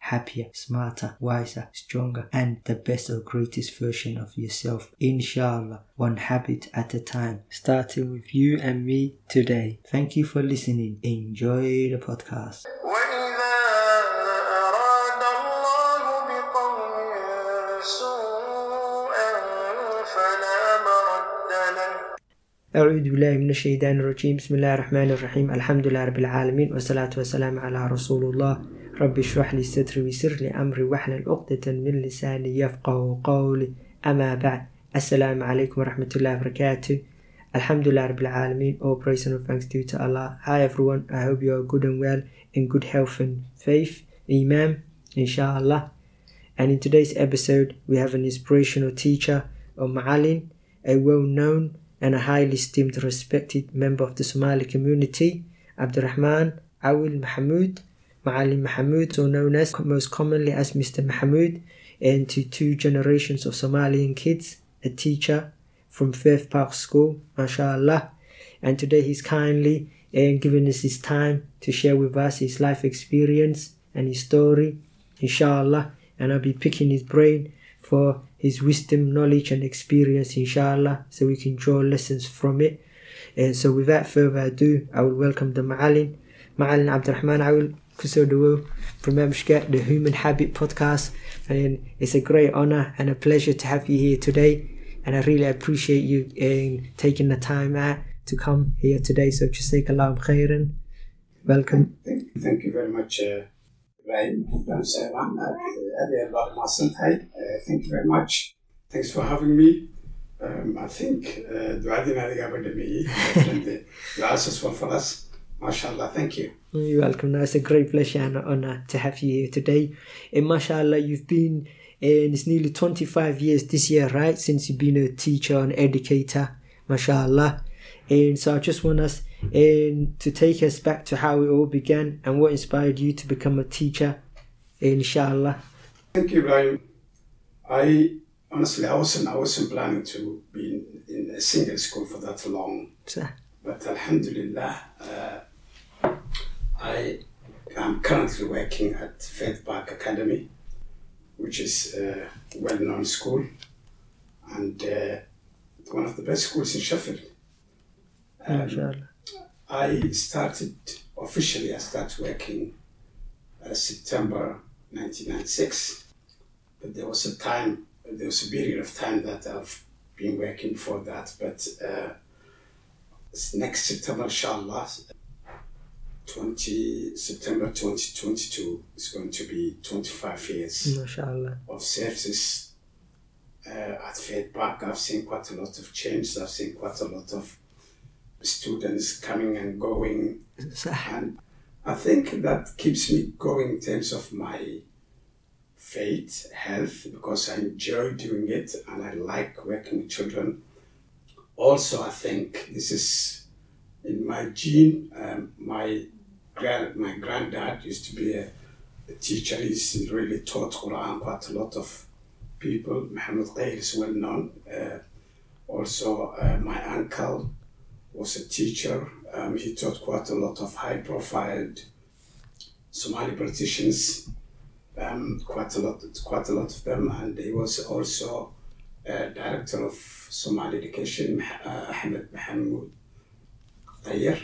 happier, smarter, wiser, stronger, and the best or greatest version of yourself. Inshallah, one habit at a time, starting with you and me today. Thank you for listening. Enjoy the podcast. أعوذ بالله من الشيطان الرجيم بسم الله الرحمن الرحيم الحمد لله رب العالمين والصلاة والسلام على رسول الله رب اشرح لي صدري ويسر لي أمري واحلل عقدة من لساني يفقهوا قولي أما بعد السلام عليكم ورحمة الله وبركاته الحمد لله رب العالمين all praise and thanks due to Allah. Hi everyone, I hope you are good and well, in good health and faith, Imam, inshallah. And in today's episode we have an inspirational teacher or Ma'alin, a well-known and a highly esteemed, respected member of the Somali community, Abdurrahman Awil Mahmoud, Ma'alim Mahmoud, so known as most commonly as Mr. Mahmoud, and to two generations of Somalian kids, a teacher from Firth Park School, mashallah. And today he's kindly giving us his time to share with us his life experience and his story, inshallah. And I'll be picking his brain for his wisdom, knowledge and experience, inshallah, so we can draw lessons from it. And so without further ado, I will welcome the Ma'alin Abdurrahman Awil from the Human Habit Podcast. And it's a great honor and a pleasure to have you here today, and I really appreciate you taking the time out to come here today. So Jazakallahu Khairan, welcome. Thank you very much, Ibrahim. Thank you very much. Thanks for having me. I think the answers were for us. MashaAllah, thank you. You're welcome. It's a great pleasure and an honor to have you here today. And MashaAllah, you've been, it's nearly 25 years this year, right? Since you've been a teacher and educator, MashaAllah. And so I just want us to take us back to how it all began and what inspired you to become a teacher, inshallah. Thank you, Ibrahim. I wasn't planning to be in a single school for that long. Sir. But alhamdulillah, I am currently working at Firth Park Academy, which is a well-known school and one of the best schools in Sheffield. I started working September 1996, but there was a period of time that I've been working before that, but next September, inshallah, September 2022 is going to be 25 years inshallah of services at Firth Park. I've seen quite a lot of change. I've seen quite a lot of students coming and going, and I think that keeps me going in terms of my faith, health, because I enjoy doing it and I like working with children. Also, I think this is in my gene. My granddad used to be a teacher. He's really taught Quran quite a lot of people. Muhammad Qayr is well known. Also, my uncle was a teacher. He taught quite a lot of high-profile Somali politicians, quite a lot of them, and he was also director of Somali education. Ahmed Mahmoud Tahir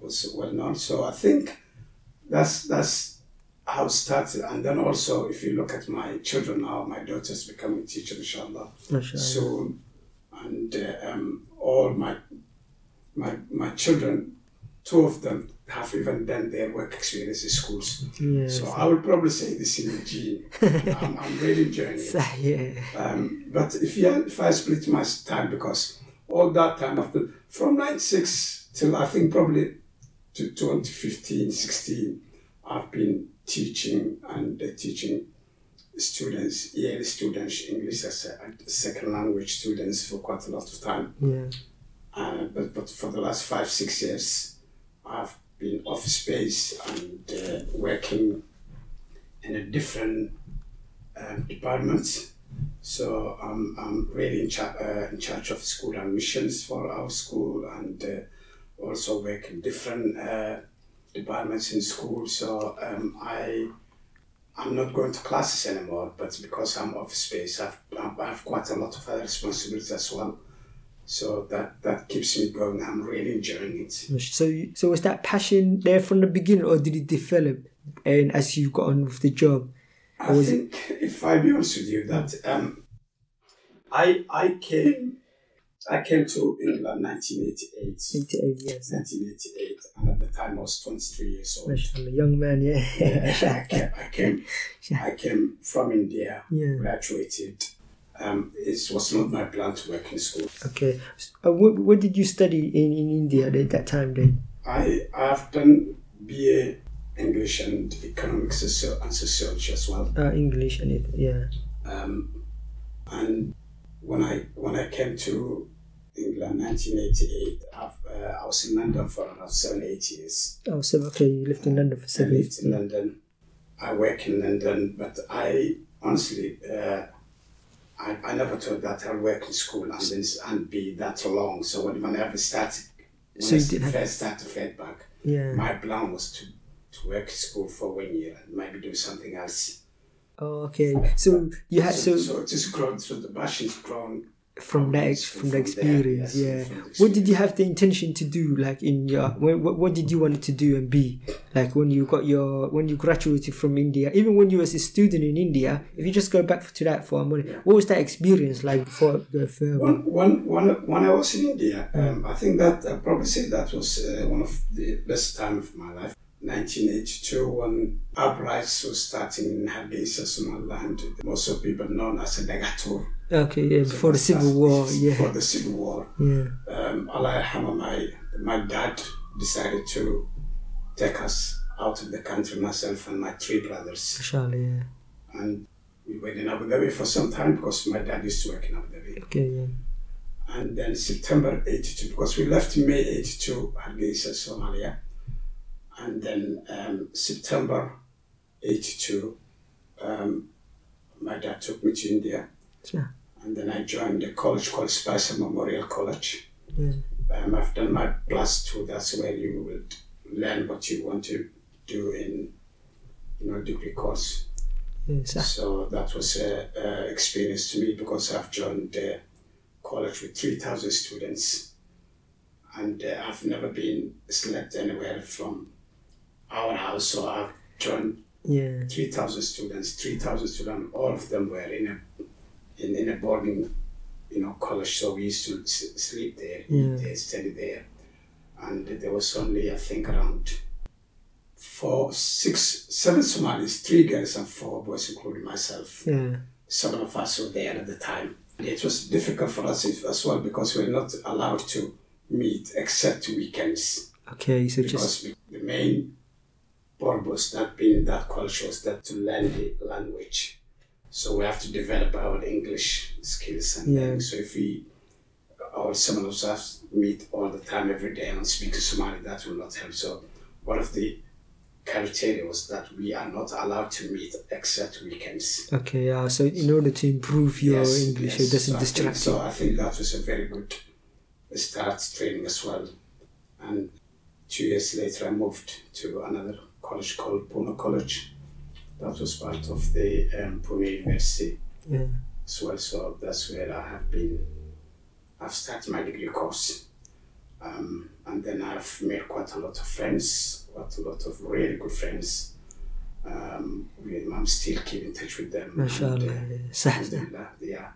was well known. So I think that's how it started. And then also, if you look at my children now, my daughter's becoming a teacher, inshallah, soon. And all my children, two of them have even done their work experience in schools. Yes. So I would probably say this in the gene. I'm really enjoying it. Yeah. But if I split my time, because all that time after, from 96 till I think probably to 2015, 16, I've been teaching and teaching students, Yale students, English as a second language students for quite a lot of time. Yeah. But for the last 5-6 years, I've been office-based and working in a different department. So I'm really in charge of school admissions for our school, and also work in different departments in school. So I'm not going to classes anymore, but because I'm office-based, I've quite a lot of other responsibilities as well. So that keeps me going. I'm really enjoying it. So was that passion there from the beginning, or did it develop and as you got on with the job? I think, if I be honest with you, that I came to England 1988, and at the time I was 23 years old. Mashallah, young man, yeah. Yeah, I came from India, yeah. Graduated. It was not my plan to work in school. Okay. What did you study in India at that time then? I've done BA English and Economics and Sociology as well. English and yeah. And when I came to England in 1988, I was in London for about 7-8 years. Oh, so okay, you lived in London for 7 years. I lived in London. I work in London, but I honestly... I never thought that I'll work in school and be that long. So when I first started Firth Park, yeah. My plan was to work in school for 1 year and maybe do something else. Oh, okay. So it just grown. So the passion's grown from that experience. Yes, yeah. Experience. What did you have the intention to do? Like in your what did you want to do and be? Like when you graduated from India, even when you was a student in India, if you just go back to that for a moment, yeah. What was that experience like for the film? When I was in India, I think that I probably say that was one of the best time of my life. 1982, when uprising was starting in Hargeisa, Somaliland, most of people known as a Negator. Okay, yeah, so before the Civil War, yeah. Before the Civil War. Yeah. Allah Yarhamah, my dad decided to take us out of the country, myself and my 3 brothers. Inshallah, yeah. And we were in Abu Dhabi for some time because my dad used to work in Abu Dhabi. Okay, yeah. And then September 82, because we left May 82, Hargeisa, Somalia. And then September 82, my dad took me to India. Sure. And then I joined a college called Spicer Memorial College. Yeah. I've done my +2. That's where you would learn what you want to do in degree course. Yeah, sure. So that was an experience to me because I've joined the college with 3,000 students. And I've never been slept anywhere from our house, so I've joined 3,000 students, all of them were in a boarding college, so we used to sleep there, yeah. Eat there, study there, and there was only I think around 4, 6, 7 Somalis, 3 girls and 4 boys including myself, yeah. 7 of us were there at the time. It was difficult for us as well because we were not allowed to meet except weekends. Okay, so because the main purpose that being that culture was that to learn the language. So we have to develop our English skills and things. So if our Somalis have to meet all the time every day and speak to Somali, that will not help. So one of the criteria was that we are not allowed to meet except weekends. Okay, yeah. So in order to improve your English, it doesn't distract you. So I think that was a very good start training as well. And 2 years later I moved to another college called Pune College. That was part of the Pune University as well. So that's where I've started my degree course. And then I've made quite a lot of friends, quite a lot of really good friends. I'm still keeping in touch with them. Mashallah. Yeah.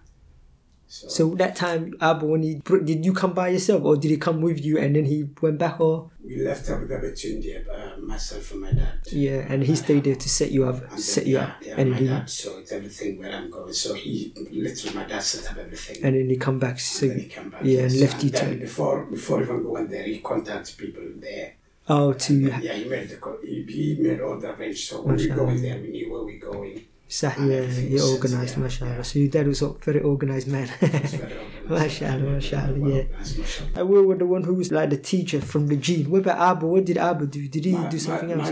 So that time, Abu, did you come by yourself or did he come with you and then he went back or? We left Abu Dhabi to India, myself and my dad. Yeah, and he stayed there to set you up. Yeah, and my dad saw everything where I'm going. So my dad set up everything. And then he come back. So, and then he came back. Yeah, and left you to. Before even going there, he contacted people there Oh, to... Yeah, he made all the arrangements. So when we go in there, we knew where we going. Exactly, he organised, mashallah. Yeah. So your dad was a very organised man. Mashallah, mashallah, yeah. And we were the one who was like the teacher from the gene. What about Abu? What did Abu do? Did he do something else?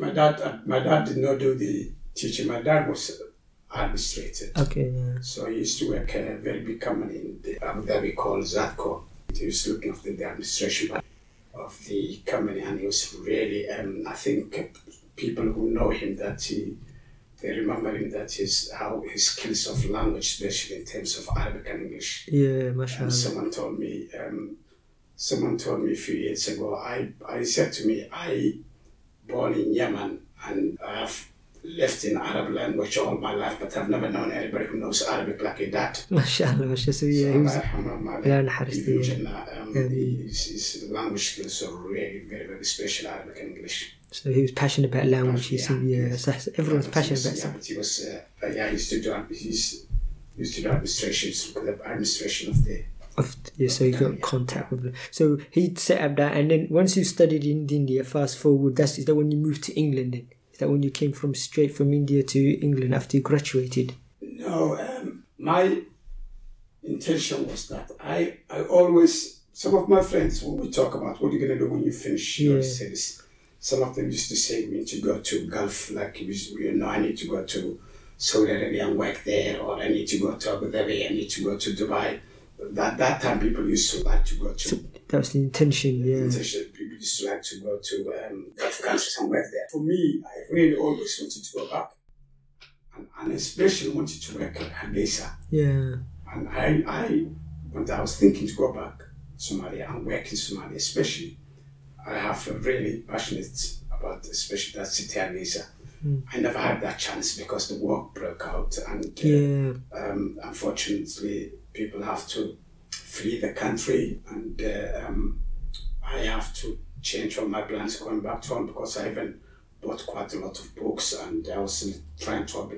My dad did not do the teaching. My dad was administrated. Okay, yeah. So he used to work at a very big company in Abu Dhabi called Zatko. He was looking after the administration of the company, and he was really, I think people who know him, that they remember him, that is how his skills of language, especially in terms of Arabic and English. Yeah, mashallah. And someone told me a few years ago, I said to me, I born in Yemen and I have lived in Arab language all my life, but I've never known anybody who knows Arabic like your dad. Mashallah, mashallah. So yeah, his language skills are really very, very special, Arabic and English. So he was passionate about language. Everyone's passionate about something. He was, he used to do administration of the. So you got contact with them. So he set up that, and then once you studied in India, fast forward. Is that when you moved to England? Then? Is that when you came straight from India to England after you graduated? No, my intention was that I always, some of my friends, when we talk about what are you going to do when you finish your studies. Some of them used to say we need to go to Gulf, like I need to go to Saudi Arabia and work there, or I need to go to Abu Dhabi, I need to go to Dubai. But at that time, people used to like to go to... So that was the intention, People used to like to go to Gulf countries and work there. For me, I really always wanted to go back, and especially wanted to work at Hargeisa. Yeah. And I was thinking to go back to Somalia and work in Somalia, especially. I have really passionate about, especially that city, Hargeisa. I never had that chance because the war broke out, and unfortunately, people have to flee the country, and I have to change all my plans going back to home, because I even bought quite a lot of books, and I was trying to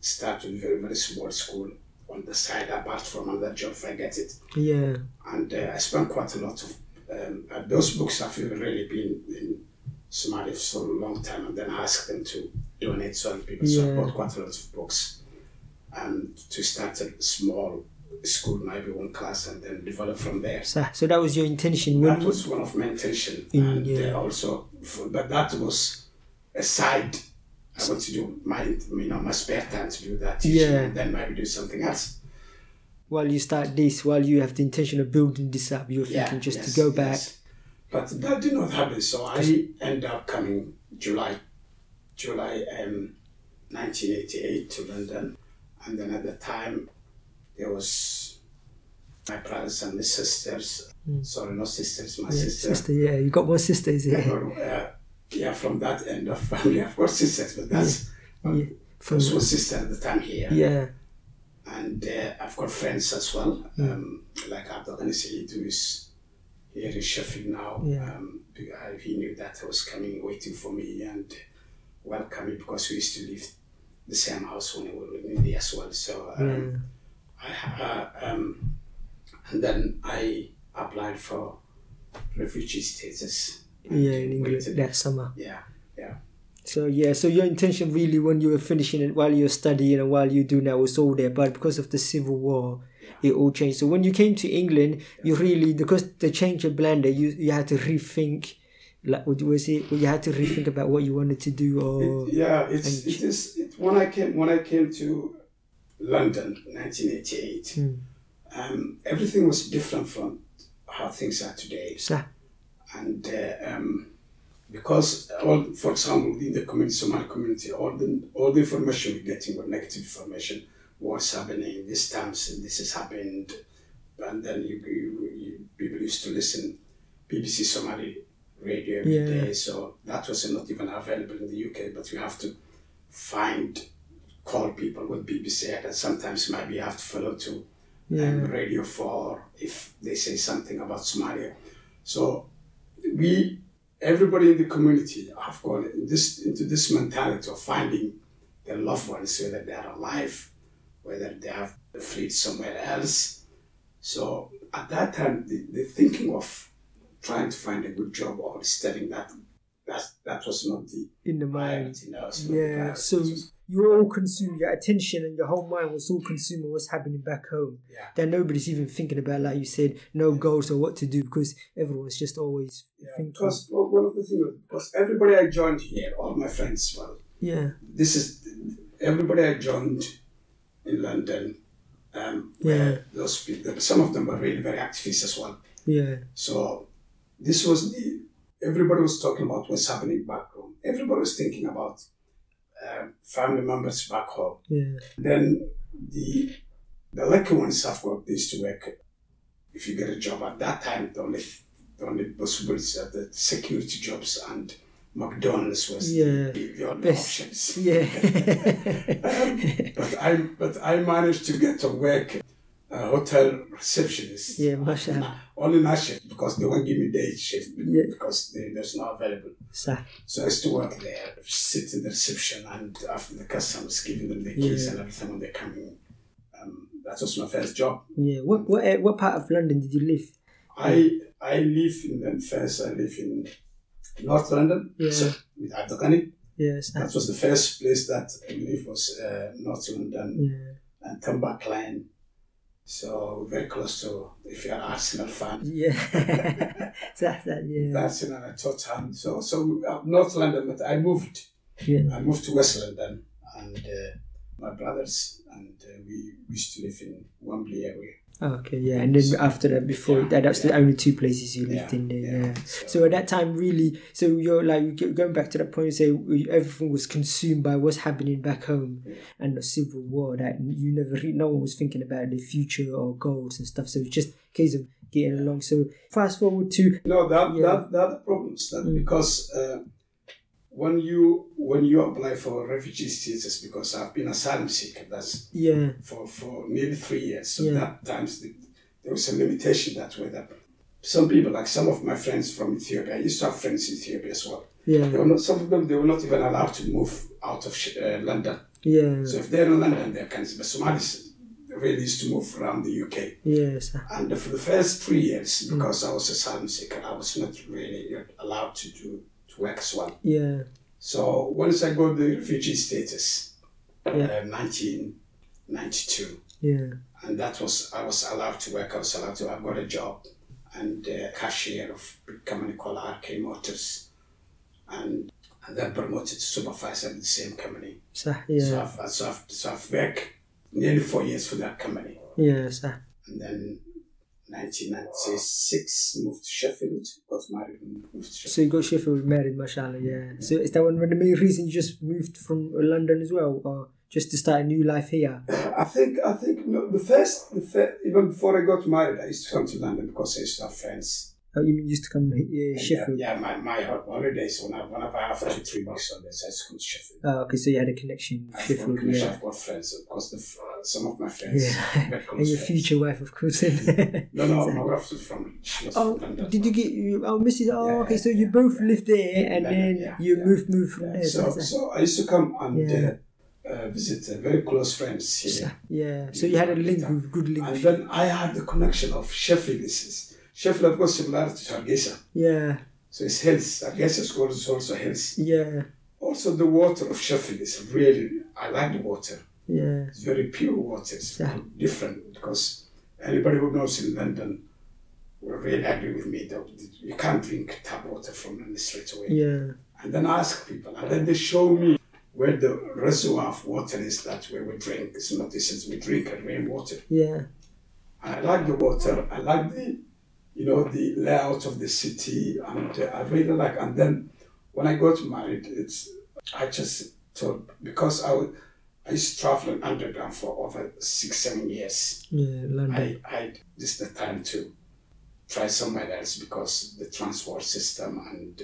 start a very, very small school on the side, apart from another job if I get it. Yeah. And I spent quite a lot of those books have really been in Somalia for so long time, and then I asked them to donate to other people. So I bought quite a lot of books, and to start a small school, maybe one class, and then develop from there. So that was your intention? That was one of my intentions. But that was a side. I want to do my spare time to do that teaching, and then maybe do something else. While you start this, while you have the intention of building this up, you're thinking to go back. But that did not happen, so I ended up coming July 1988 to London. And then at the time, there was my brothers and my sisters. Sorry, not sisters, my sister. Sister, yeah, you got one sister, is it? Yeah, from that end of family, I've got sisters, but that's... There was one sister at the time here. Yeah. And I've got friends as well, like Abdul Anis Ali, who is here in Sheffield now. Yeah. He knew that I was coming, waiting for me and welcome me, because we used to live the same house when we were in India as well. So and then I applied for refugee status. In England that summer. Yeah. So your intention really when you were finishing it, while you're studying and while you do now, was all there, but because of the civil war, it all changed. So when you came to England, you really, because the change of plan, you had to rethink, like, you had to rethink about what you wanted to do, or when I came to London, 1988, everything was different from how things are today. And because, for example, in the Somali community, all the information we're getting were negative information. What's happening this time, and this has happened. And then people used to listen BBC Somali radio every day. So that was not even available in the UK, but you have to call people with BBC, and sometimes maybe you have to follow to Radio 4 if they say something about Somalia. So everybody in the community have gone into this mentality of finding their loved ones, whether they are alive, whether they have fled somewhere else. So at that time, the thinking of trying to find a good job or studying that was not the priority. So you were all consumed, your attention and your whole mind was all consumed with what's happening back home. Yeah. Then nobody's even thinking about, like you said, goals or what to do, because everyone's just always thinking. Because one of the things was everybody I joined here, all my friends, everybody I joined in London. Those people, some of them were really very activists as well. Yeah. So this was everybody was talking about what's happening back home. Everybody was thinking about family members back home. Yeah. Then the lucky ones have worked. They used to work. If you get a job at that time, the only possibilities are the security jobs, and McDonald's was the only options. Yeah. But I managed to get to work a hotel receptionist. Yeah, mashallah. Only night shift, because they won't give me day shift because there's not available. So I used to work there, sit in the reception, and after the customers giving them the keys and everything when they're coming. That was my first job. Yeah. What part of London did you live? I live in first. I live in North London, with Abdurrahman. Yes, that was the first place that I believe was North London and Tambak Line. So very close to, if you're an Arsenal fan. Yeah, that's another Tottenham. So North London, but I moved. Yeah. I moved to West London, and my brothers and we used to live in Wembley area. Okay, and then after that, that's the only two places you lived in there. Yeah. So at that time, really, so you're like going back to that point, you say everything was consumed by what's happening back home and the civil war. That you no one was thinking about the future or goals and stuff. So it's just a case of getting along. So fast forward to that problems that because when you apply for refugee status, because I've been asylum seeker, that's for nearly 3 years. So that times there was a limitation that way. That some people, like some of my friends from Ethiopia, I used to have friends in Ethiopia as well. Yeah. Some of them, they were not even allowed to move out of London. Yeah. So if they're in London, they can't. But Somalis really used to move around the UK. Yes. And for the first 3 years, because I was asylum seeker, I was not really allowed to work as well. Yeah. So once I got the refugee status, 1992. Yeah. And I was allowed to work. I got a job, and cashier of a company called RK Motors, and then promoted to supervisor in the same company. So I've worked nearly 4 years for that company. Yeah. Sir. And then 1996, moved to Sheffield, got married and moved to Sheffield. So you got Sheffield, married, mashallah, So is that one of the main reasons you just moved from London as well, or just to start a new life here? I think no, the first, even before I got married, I used to come to London because I used to have friends. Oh, you mean you used to come to Sheffield? Yeah, my holidays, whenever I have 2-3 weeks on this, I used to come to Sheffield. Oh, okay, so you had a connection with Sheffield. I've got friends, of course, some of my friends. Yeah. And your future wife, of course. No, my wife was from London. Did you get... Oh, Mrs. So you both lived there, and London, then you moved from there. So I used to come and visit very close friends here. Yeah, so you had a link with good link. And then I had the connection of Sheffield. Sheffield, of course, similarity to Hargeisa. Yeah. So it's hills. Hargeisa School is also hills. Yeah. Also, the water of Sheffield is really... I like the water. Yeah. It's very pure water. It's different, because anybody who knows in London will really agree with me that you can't drink tap water from London straight away. Yeah. And then I ask people, and then they show me where the reservoir of water is that where we drink. It's not this, we drink rainwater. Yeah. And I like the water. I like the layout of the city, and I really like. And then when I got married, because I used to travel underground for over 6-7 years. Yeah, London. I this is the time to try somewhere else, because the transport system and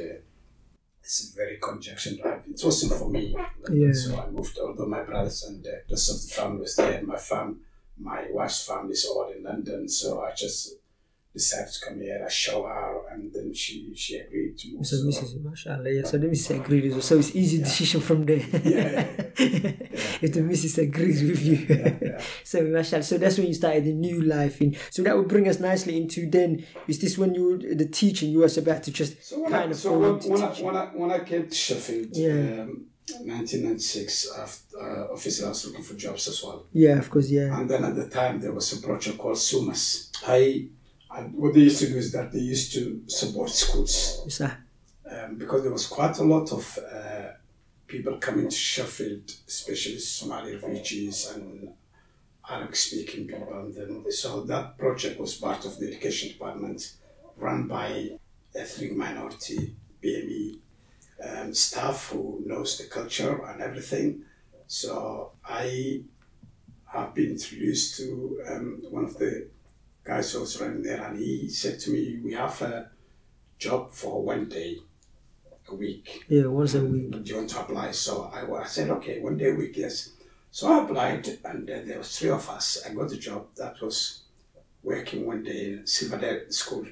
it's very congestion drive. It wasn't for me. Yeah. So I moved. Although my brothers and the rest of the family was there, my wife's family is all in London. So I just decided to come here. I show her, and then she agreed to move. So Mrs. Mashallah, so the Mrs. agreed. So it's easy decision from there. If the Mrs. agrees with you. So mashallah, so that's when you started the new life in. So that would bring us nicely into then, is this when you were the teaching, you were about to just when I came to Sheffield, 1996, obviously I was looking for jobs as well. Yeah, of course, yeah. And then at the time there was a project called Sumas. What they used to do is that they used to support schools. Yes, sir. Because there was quite a lot of people coming to Sheffield, especially Somali refugees and Arabic-speaking people. And then, so that project was part of the education department, run by ethnic minority BME staff who knows the culture and everything. So I have been introduced to one of the guys who was running there, and he said to me, "We have a job for one day a week. Yeah, once a week. Do you want to apply?" So I said, "Okay, one day a week, yes." So I applied, and there was three of us. I got a job that was working one day in Silverdale School.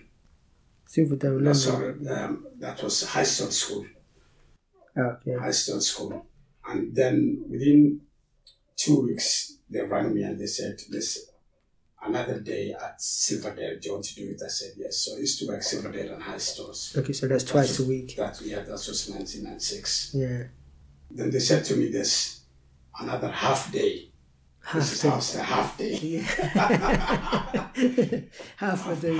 Silverdale, no, sorry, that was Highstone School. Okay. Highstone School, and then within 2 weeks they rang me and they said, "This another day at Silverdale, do you want to do it?" I said yes. So I used to work Silverdale and Highstone. Okay, so that's twice a week. That was 1996. Yeah. Then they said to me, "This another half day." Half day. Yeah. half a day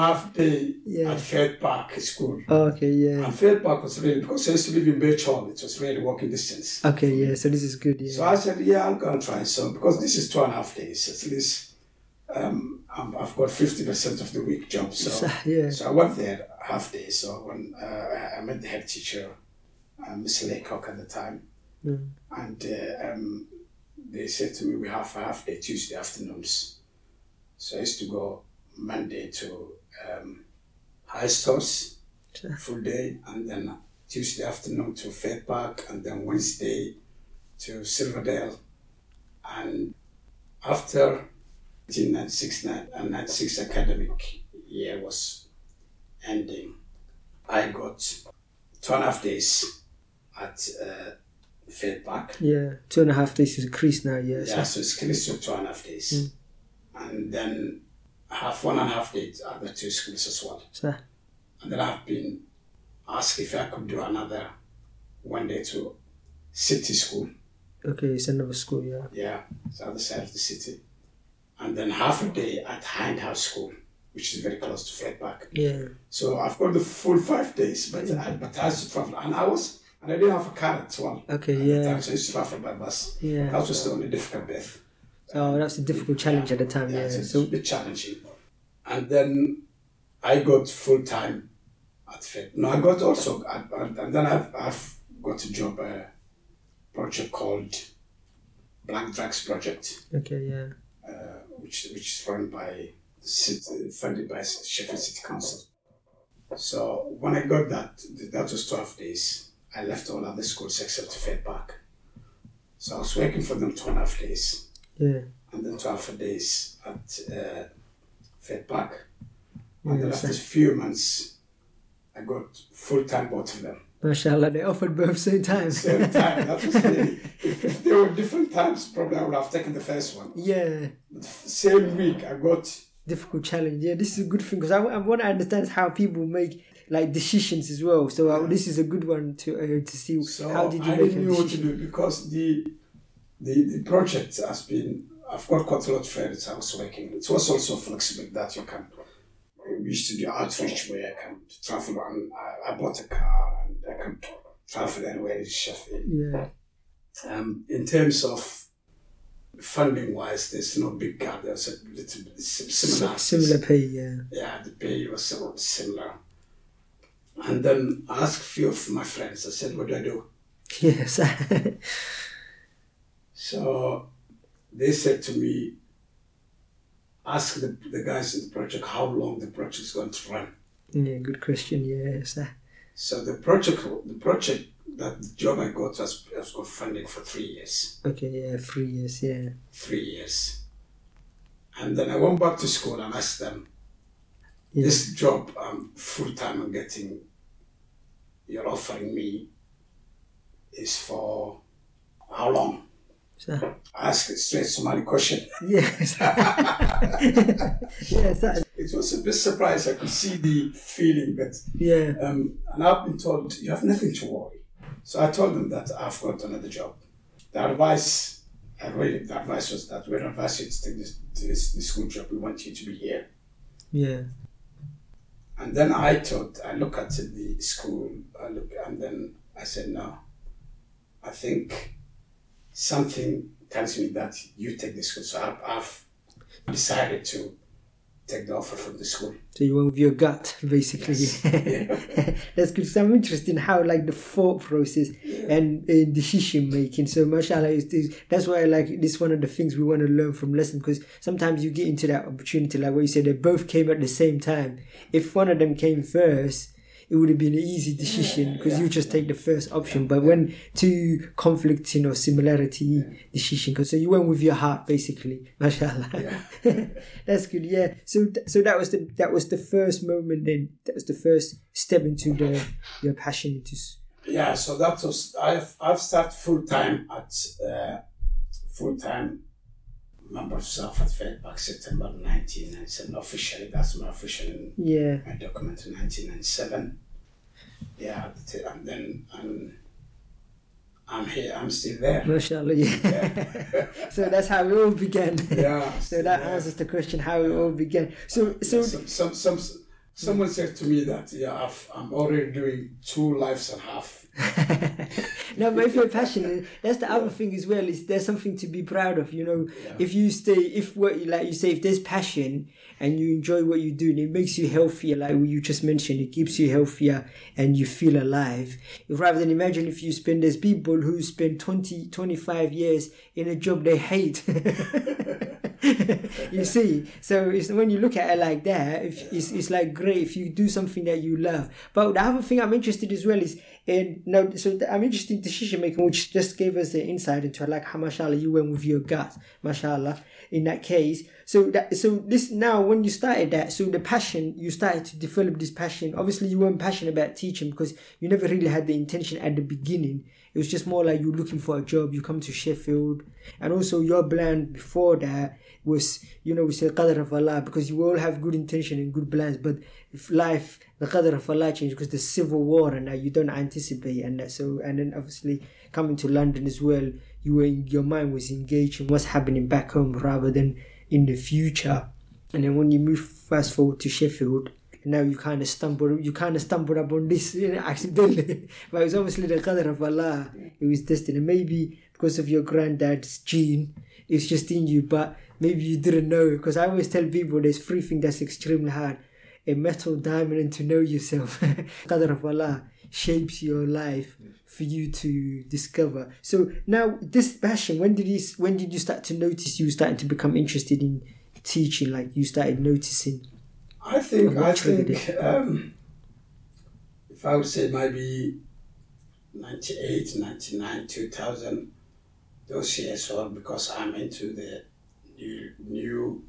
yeah. At Firth Park School. Okay, yeah. And Firth Park was really, because I used to live in Birch Hall, it was really walking distance. Okay, yeah, so this is good. Yeah. So I said, yeah, I'm going to try. So because this is 2.5 days, at least I've got 50% of the week job. So, yeah. So I went there half day. So when I met the head teacher, Miss Laycock at the time, and they said to me, "We have a half day Tuesday afternoons." So I used to go Monday to Highstone, full day, and then Tuesday afternoon to Firth Park, and then Wednesday to Silverdale. And after 1996 academic year was ending, I got 2.5 days at Firth Park. Yeah, 2.5 days is increased now, yeah. Yeah, so it's increased to 2.5 days. Mm. And then I have 1.5 days at the two schools as well. Sir. And then I've been asked if I could do another 1 day to city school. Okay, it's another school, yeah. Yeah, it's the other side of the city. And then half a day at Hindhouse School, which is very close to Firth Park. Yeah. So I've got the full 5 days, but I used to travel, and I didn't have a car at all. Okay, yeah. Time, so I used to travel by bus. Yeah. That was the only difficult bit. Oh, that's a difficult challenge at the time. Yeah, yeah. So a bit challenging. And then I got full time at Firth. No, I got also, and then I've got a job, a project called Black Drax Project. Okay, yeah. Which is run by funded by Sheffield City Council. So when I got that was 12 days. I left all other schools except Firth Park. So I was working for them 2.5 days. Yeah. And then 12 days at Firth Park. And then after a few months, I got full time both of them. Mashallah, they offered both same time. That was really, if there were different times, probably I would have taken the first one. Yeah. But same week, I got difficult challenge. Yeah, this is a good thing, because I want to understand how people make like decisions as well. So this is a good one to see. So how did you make a decision? I didn't know what to do, because the project has been, I've got quite a lot of areas I was working. It was also flexible that you can. We used to do outreach where I can travel, and I bought a car and I can travel anywhere in Sheffield. Yeah. In terms of funding wise, there's no big gap. There's a little bit similar. Similar pay, yeah. Yeah, the pay was somewhat similar. And then I asked a few of my friends, I said, "What do I do?" Yes. So they said to me, "Ask the guys in the project how long the project is going to run." Yeah, good question. Yes. So the project that the job I got has got funding for 3 years. Okay. Yeah, 3 years. Yeah. 3 years. And then I went back to school and asked them, "This job I'm full time and getting, you're offering me, is for how long?" Sir. Ask a straight Somali question. Yes. Yes, sir. It was a bit surprised. I could see the feeling that. Yeah. And I've been told you have nothing to worry. So I told them that I've got another job. The advice was that we're advising you to take this school job. We want you to be here. Yeah. And then I looked at the school, and then I said, no, I think something tells me that you take the school. So I've decided to take the offer from the school. So you went with your gut, basically. Yes. Yeah. That's good. So I'm interested in how, like, the thought process and decision making. So mashallah, that's why, like, this is one of the things we want to learn from lesson, because sometimes you get into that opportunity, like what you said, they both came at the same time. If one of them came first, it would have been an easy decision because you just take the first option. But when two conflicting or similarity decision, because so you went with your heart, basically, mashallah. Yeah. That's good. Yeah. So that was the first moment. Then that was the first step into your passion into. Yeah. So that was I've started full time member of staff at Firth Park September 1997 officially. That's my official my document in 1997. Yeah, and then I'm here. I'm still there. Mashallah. Yeah. So that's how it all began. Yeah. So that answers the question how it all began. So someone said to me that I'm already doing two lives and a half. No, but if you're passionate, that's the other thing as well. Is there's something to be proud of, you know? Yeah. If you stay, if there's passion and you enjoy what you do, and it makes you healthier, like you just mentioned, it keeps you healthier and you feel alive. Rather than imagine if you spend, there's people who spend 20, 25 years in a job they hate. You see, so it's when you look at it like that, it's like great if you do something that you love. But the other thing I'm interested as well is, I'm interested in decision making, which just gave us the insight into, like, how mashallah you went with your gut, mashallah, in that case. So this now, when you started that, so the passion, you started to develop this passion. Obviously, you weren't passionate about teaching because you never really had the intention at the beginning. It was just more like you looking for a job, you come to Sheffield. And also your plan before that was, we say qadar of Allah, because you all have good intention and good plans, but if life, the qadar of Allah changed because the civil war and that you don't anticipate, and that, so, and then obviously coming to London as well, your mind was engaged in what's happening back home rather than in the future. And then when you move fast forward to Sheffield, now you kind of stumbled upon this accidentally, but it was obviously the qadar of Allah. It was destined, and maybe because of your granddad's gene, it's just in you, but maybe you didn't know. Because I always tell people there's three things that's extremely hard: a metal, diamond, and to know yourself. Qadar of Allah shapes your life for you to discover. So now, this passion, when did you start to notice you started to become interested in teaching? Like, you started noticing. I think if I would say maybe 98, 99, 2000, those years were, because I'm into the new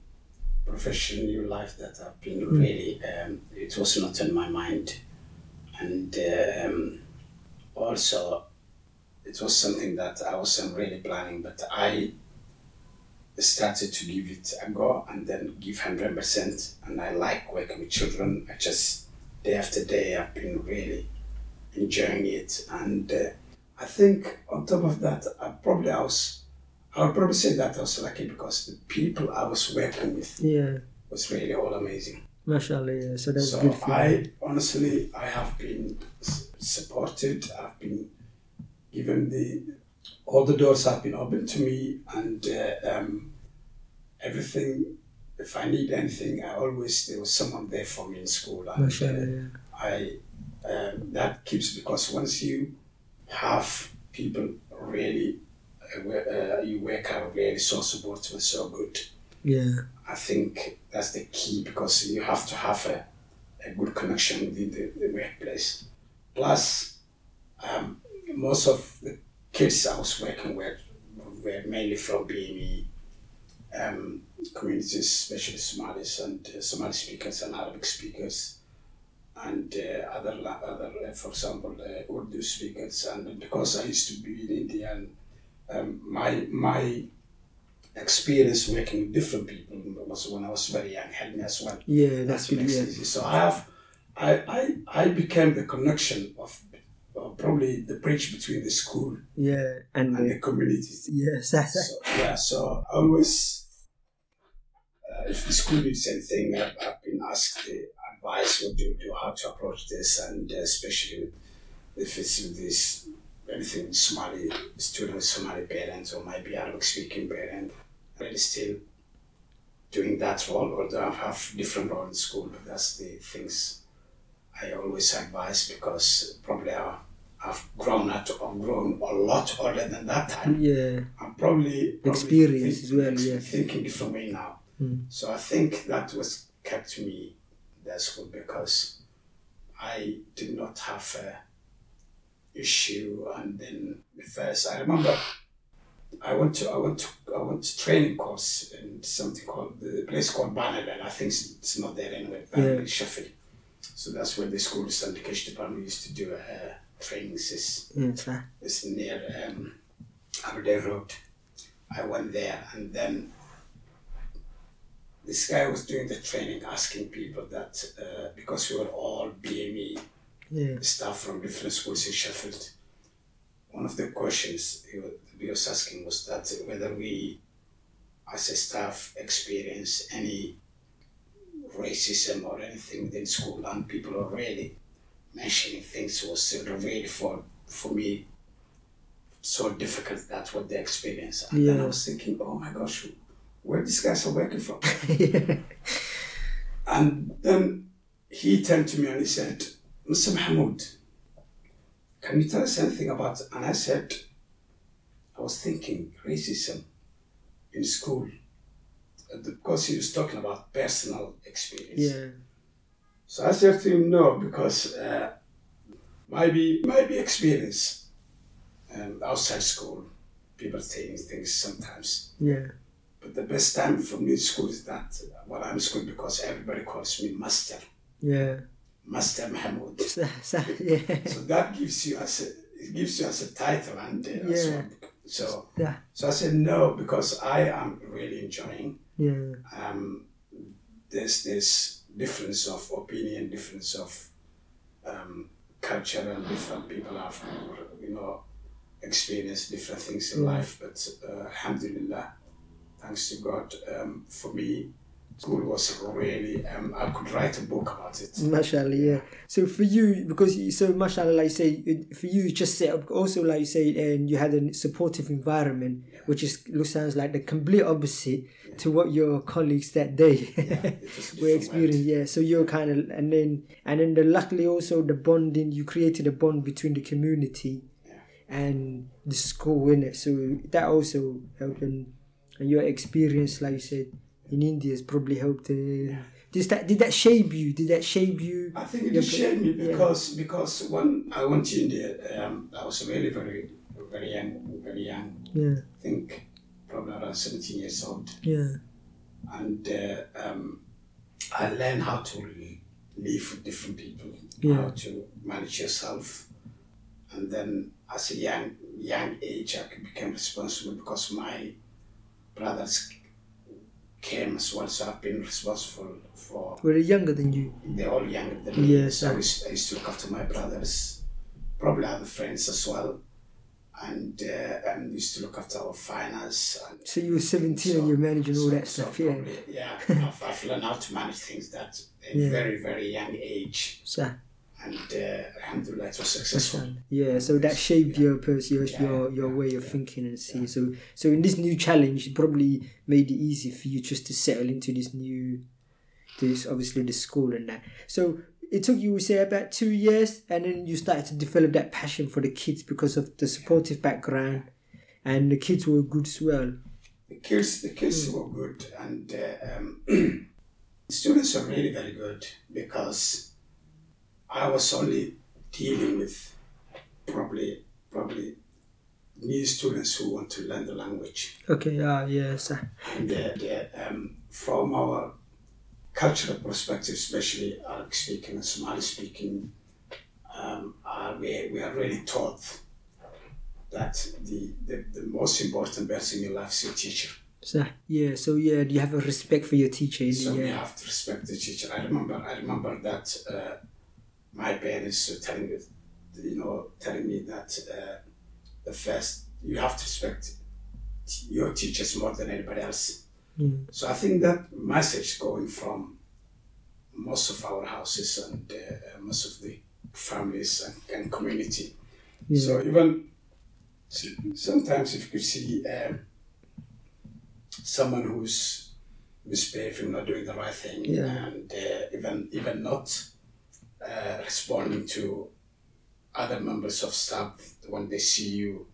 profession, new life that I've been really, it was not in my mind. And also, it was something that I wasn't really planning, but I started to give it a go and then give 100%. And I like working with children. I just, day after day, I've been really enjoying it. And I think on top of that, I would probably say that I was lucky because the people I was working with was really all amazing. Mashallah, yeah. So that's good for you. Honestly, I have been supported. I've been given all the doors have been opened to me, and everything. If I need anything, there was someone there for me in school. And that keeps, because once you have people really, you work out really so supportive, so good. Yeah, I think that's the key, because you have to have a good connection within the workplace. Plus, most of the kids I was working with were mainly from BME communities, especially Somalis and Somali speakers and Arabic speakers, and other, for example, Urdu speakers. And because I used to be in India and my experience working with different people was when I was very young helped me as well. Yeah, that's really easy. So I became the connection of probably the bridge between the school and the community. Yes, that's it. So I always, if the school needs anything, I've been asked the advice, what do you do, how to approach this, and especially if it's with this, anything Somali students, Somali parents, or maybe Arabic-speaking parents. I'm still doing that role, although I have different role in school. That's the things I always advise, because probably I've grown a lot older than that time. Yeah. I'm probably experienced as well, thinking different way now. Mm. So I think that was kept me in school, because I did not have an issue. And then first, I remember I went to training course in something called the place called Bannerland. I think it's not there anywhere. Sheffield. So that's where the school education department used to do training. It's near Aberdeen Road. I went there, and then this guy was doing the training, asking people that because we were all BME staff from different schools in Sheffield. One of the questions he was asking was that whether we, as a staff, experience any racism or anything within school, and people are really mentioning things was really for me so difficult. That's what they experience. And then I was thinking, oh my gosh, where these guys are working from? And then he turned to me and he said, Mr. Mahmoud, can you tell us anything about it? And I said, I was thinking racism in school, because he was talking about personal experience. Yeah. So I said to him, no, because maybe experience outside school, people saying things sometimes. Yeah. But the best time for me in school is that when I'm in school, because everybody calls me Master. Yeah. Master Mahmoud. So that gives you as a title, and as well. So I said no, because I am really enjoying. Yeah. There's this difference of opinion, difference of culture, and different people have experienced different things in life. But alhamdulillah, thanks to God, for me, school was really, I could write a book about it. Mashallah, yeah. So for you, mashallah, like you say, for you, just set up, also like you say, and you had a supportive environment, which sounds like the complete opposite to what your colleagues that day were experiencing. Yeah, so you're kind of, and then luckily also the bonding, you created a bond between the community and the school, innit? So that also helped, and your experience, like you said, in India has probably helped. Did that shape you? I think it did shape me, because when I went to India, I was really very, very young, very young. Yeah. I think probably around 17 years old. Yeah. And I learned how to live with different people, how to manage yourself, and then as a young age, I became responsible because my brothers came as well, so I've been responsible for... Were they younger than you? They're all younger than me. Yes. So I used to look after my brothers, probably other friends as well, and used to look after our finance. And, so you were 17 and you're managing all that stuff, probably, yeah? Yeah, I've learned how to manage things that at a very, very young age. So. And alhamdulillah, it was successful. Yeah, so that shaped your way of thinking and see. Yeah. So in this new challenge, it probably made it easy for you just to settle into this obviously the school and that. So it took you, we say, about 2 years, and then you started to develop that passion for the kids because of the supportive background, and the kids were good as well. The kids were good, and students are really very good, because I was only dealing with probably new students who want to learn the language. Okay, yes. And from our cultural perspective, especially Arabic speaking and Somali speaking, we are really taught that the most important person in your life is your teacher. So you have a respect for your teacher. You have to respect the teacher. I remember that my parents were telling me that the first, you have to respect your teachers more than anybody else. Mm. So I think that message going from most of our houses and most of the families and community. Yeah. So even sometimes if you see someone who's misbehaving, not doing the right thing, and even not responding to other members of staff, when they see you,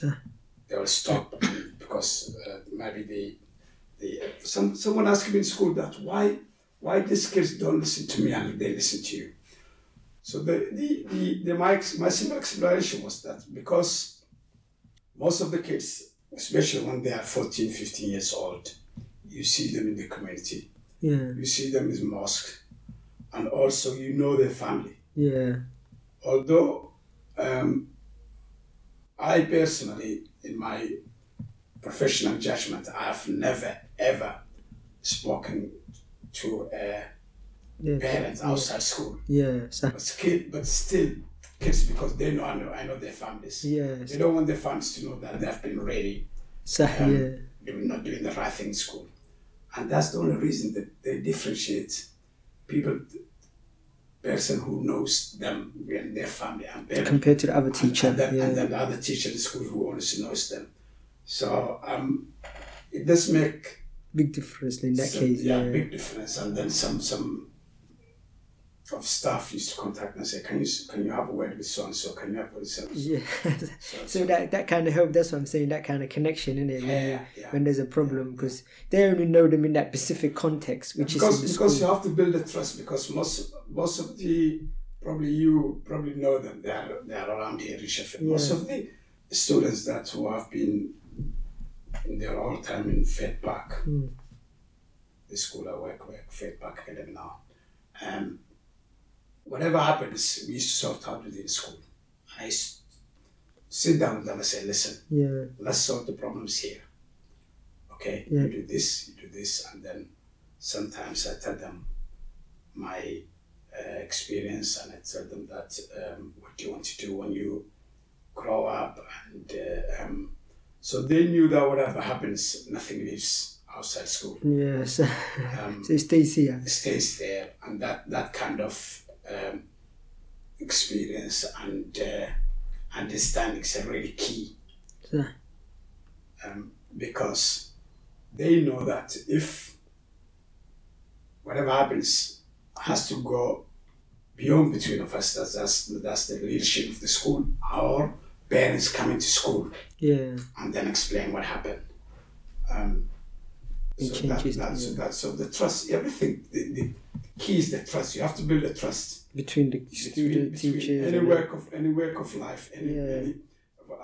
they will stop because maybe someone asked me in school that why these kids don't listen to me and they listen to you. So my simple explanation was that because most of the kids, especially when they are 14, 15 years old, you see them in the community. Yeah. You see them in the mosque. And also you know their family. Yeah. Although I personally, in my professional judgment, I have never, ever spoken to a parent outside school. Yeah. But still, kids, because they know I know their families. Yeah. They don't want their families to know that they have been really not doing the right thing in school. And that's the only reason that they differentiate people, person who knows them and their family and parents, compared to the other teacher. And then the other teacher in school who honestly knows them. So it does make big difference in that case. Yeah, big difference. And then some of staff used to contact me and say, "Can you have a word with so and so? Can you have a word with so and so?" Yeah. So that kind of help. That's what I'm saying. That kind of connection, isn't it? When there's a problem, because they only know them in that specific context, because you have to build a trust. Because most of the you probably know them. They are around here in Sheffield. Yeah. Most of the students who have been in their all time in Firth Park, the school I work with, Firth Park Academy now, whatever happens, we used to sort out within school. I used to sit down with them and say, "Listen, let's solve the problems here. Okay, you do this, and then sometimes I tell them my experience, and I tell them that what do you want to do when you grow up, and so they knew that whatever happens, nothing leaves outside school. Yes, so it stays here. It stays there, and that kind of experience and understandings are really key. Yeah. Because they know that if whatever happens has to go beyond between of us, that's the leadership of the school, our parents coming to school, and then explain what happened. So the trust, everything. The key is the trust. You have to build the trust between the student, teacher. Any work of life,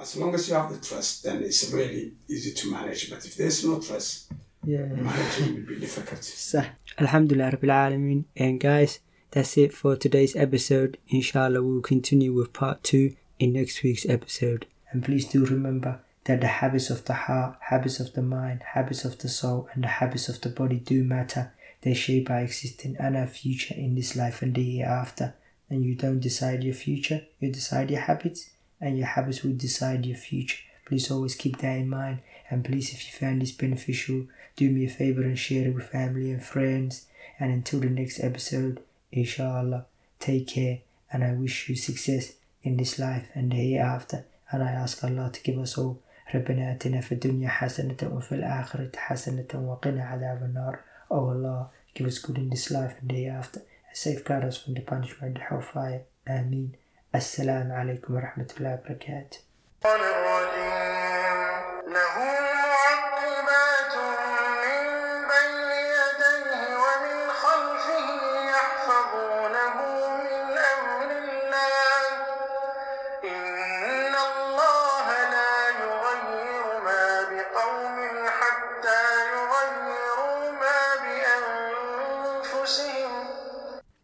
as long as you have the trust, then it's really easy to manage. But if there's no trust, managing will be difficult. Alhamdulillah, Rabbil Alameen. And guys, that's it for today's episode. Inshallah, we'll continue with part 2 in next week's episode. And please do remember that the habits of the heart, habits of the mind, habits of the soul, and the habits of the body do matter. They shape our existence and our future in this life and the hereafter. And you don't decide your future, you decide your habits, and your habits will decide your future. Please always keep that in mind. And please, if you found this beneficial, do me a favor and share it with family and friends. And until the next episode, inshallah, take care, and I wish you success in this life and the hereafter. And I ask Allah to give us all ربنا آتنا في الدنيا حسنة وفي الآخرة حسنة وقنا عذاب النار. Oh Allah, give us good in this life and day after, and safeguard us from the punishment of hellfire. Ameen. Assalamu alaikum wa rahmatullahi wa barakatuh.